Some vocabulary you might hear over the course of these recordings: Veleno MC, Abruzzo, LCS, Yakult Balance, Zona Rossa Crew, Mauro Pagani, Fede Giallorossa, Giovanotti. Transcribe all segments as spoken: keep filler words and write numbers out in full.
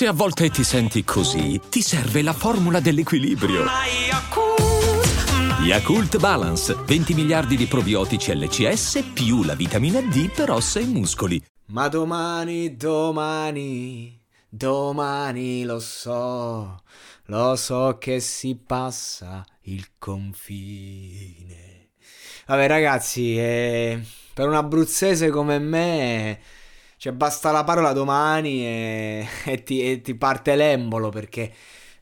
Se a volte ti senti così, ti serve la formula dell'equilibrio. Yakult Balance, venti miliardi di probiotici L C S più la vitamina D per ossa e muscoli. Ma domani, domani, domani lo so, lo so che si passa il confine. Vabbè ragazzi, eh, per un abruzzese come me... Cioè basta la parola domani e, e, ti, e ti parte l'embolo, perché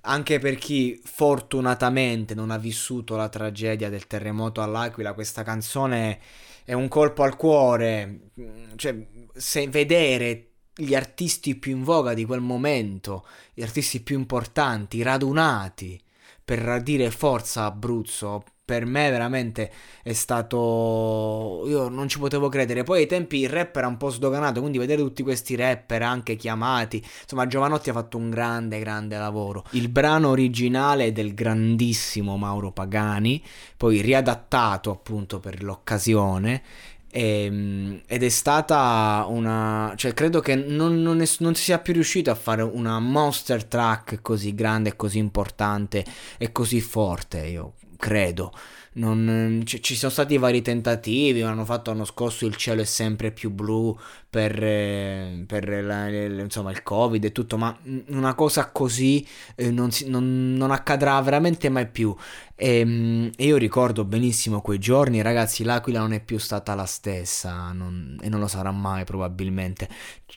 anche per chi fortunatamente non ha vissuto la tragedia del terremoto all'Aquila, questa canzone è un colpo al cuore. Cioè se vedere gli artisti più in voga di quel momento, gli artisti più importanti, radunati per dire forza Abruzzo, per me veramente è stato... io non ci potevo credere. Poi ai tempi il rap era un po' sdoganato, quindi vedere tutti questi rapper anche chiamati, insomma Giovanotti ha fatto un grande grande lavoro. Il brano originale è del grandissimo Mauro Pagani, poi riadattato appunto per l'occasione, e, ed è stata una... cioè credo che non, non, è, non si sia più riuscito a fare una monster track così grande, così importante e così forte. Io credo non, c- ci sono stati vari tentativi, hanno fatto l'anno scorso Il cielo è sempre più blu per, eh, per la, le, insomma il Covid e tutto, ma una cosa così eh, non, si, non, non accadrà veramente mai più. E, e io ricordo benissimo quei giorni, ragazzi. L'Aquila non è più stata la stessa non, e non lo sarà mai probabilmente.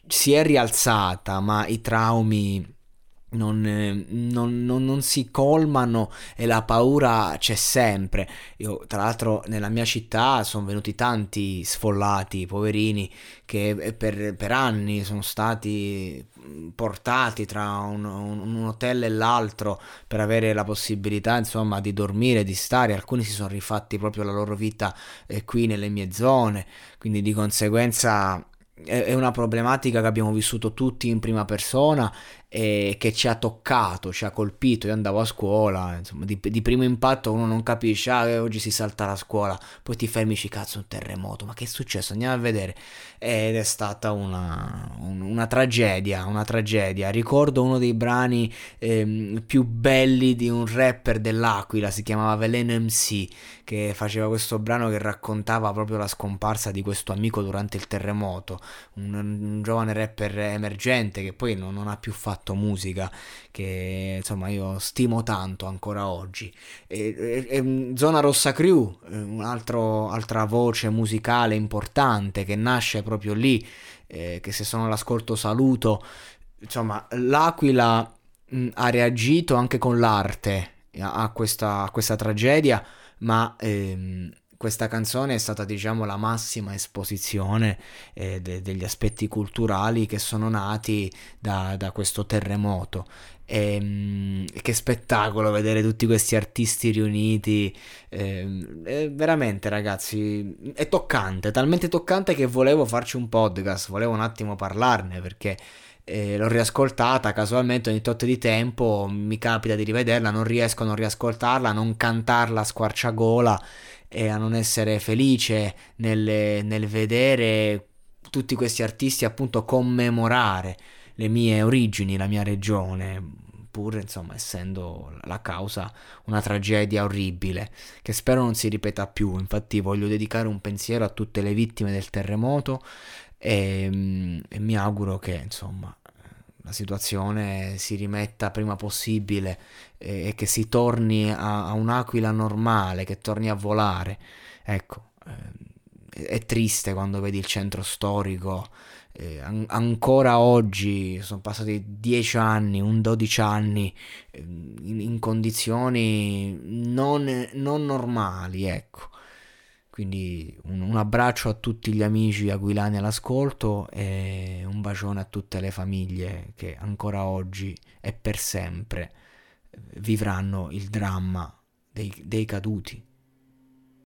Si è rialzata, ma i traumi Non, non, non, non si colmano e la paura c'è sempre. Io tra l'altro nella mia città sono venuti tanti sfollati, poverini, che per, per anni sono stati portati tra un, un, un hotel e l'altro per avere la possibilità insomma di dormire, di stare. Alcuni si sono rifatti proprio la loro vita eh, qui nelle mie zone, quindi di conseguenza è una problematica che abbiamo vissuto tutti in prima persona e che ci ha toccato, ci ha colpito. Io andavo a scuola, insomma, di, di primo impatto uno non capisce, ah, oggi si salta la scuola, poi ti fermi e dici, cazzo, un terremoto, ma che è successo? Andiamo a vedere. Ed è stata una, un, una tragedia, una tragedia. Ricordo uno dei brani ehm, più belli di un rapper dell'Aquila, si chiamava Veleno M C, che faceva questo brano che raccontava proprio la scomparsa di questo amico durante il terremoto, un, un giovane rapper emergente che poi non, non ha più fatto musica, che insomma io stimo tanto ancora oggi. E, e, e Zona Rossa Crew, un'altra voce musicale importante che nasce proprio lì, eh, che se sono all'ascolto saluto. Insomma l'Aquila mh, ha reagito anche con l'arte a, a, questa, a questa tragedia, ma ehm, questa canzone è stata diciamo la massima esposizione eh, de- degli aspetti culturali che sono nati da, da questo terremoto. E, mh, che spettacolo vedere tutti questi artisti riuniti, eh, è veramente ragazzi è toccante, talmente toccante che volevo farci un podcast, volevo un attimo parlarne, perché Eh, l'ho riascoltata casualmente ogni tot di tempo, mi capita di rivederla, non riesco a non riascoltarla, a non cantarla a squarciagola e a non essere felice nel, nel vedere tutti questi artisti appunto commemorare le mie origini, la mia regione, pur insomma essendo la causa una tragedia orribile che spero non si ripeta più. Infatti voglio dedicare un pensiero a tutte le vittime del terremoto e, e mi auguro che insomma la situazione si rimetta prima possibile e, e che si torni a, a un'Aquila normale, che torni a volare. Ecco, eh, è triste quando vedi il centro storico eh, an- ancora oggi, sono passati dieci anni, un dodici anni eh, in, in condizioni non, non normali, ecco. Quindi un, un abbraccio a tutti gli amici aquilani all'ascolto e un bacione a tutte le famiglie che ancora oggi e per sempre vivranno il dramma dei, dei caduti.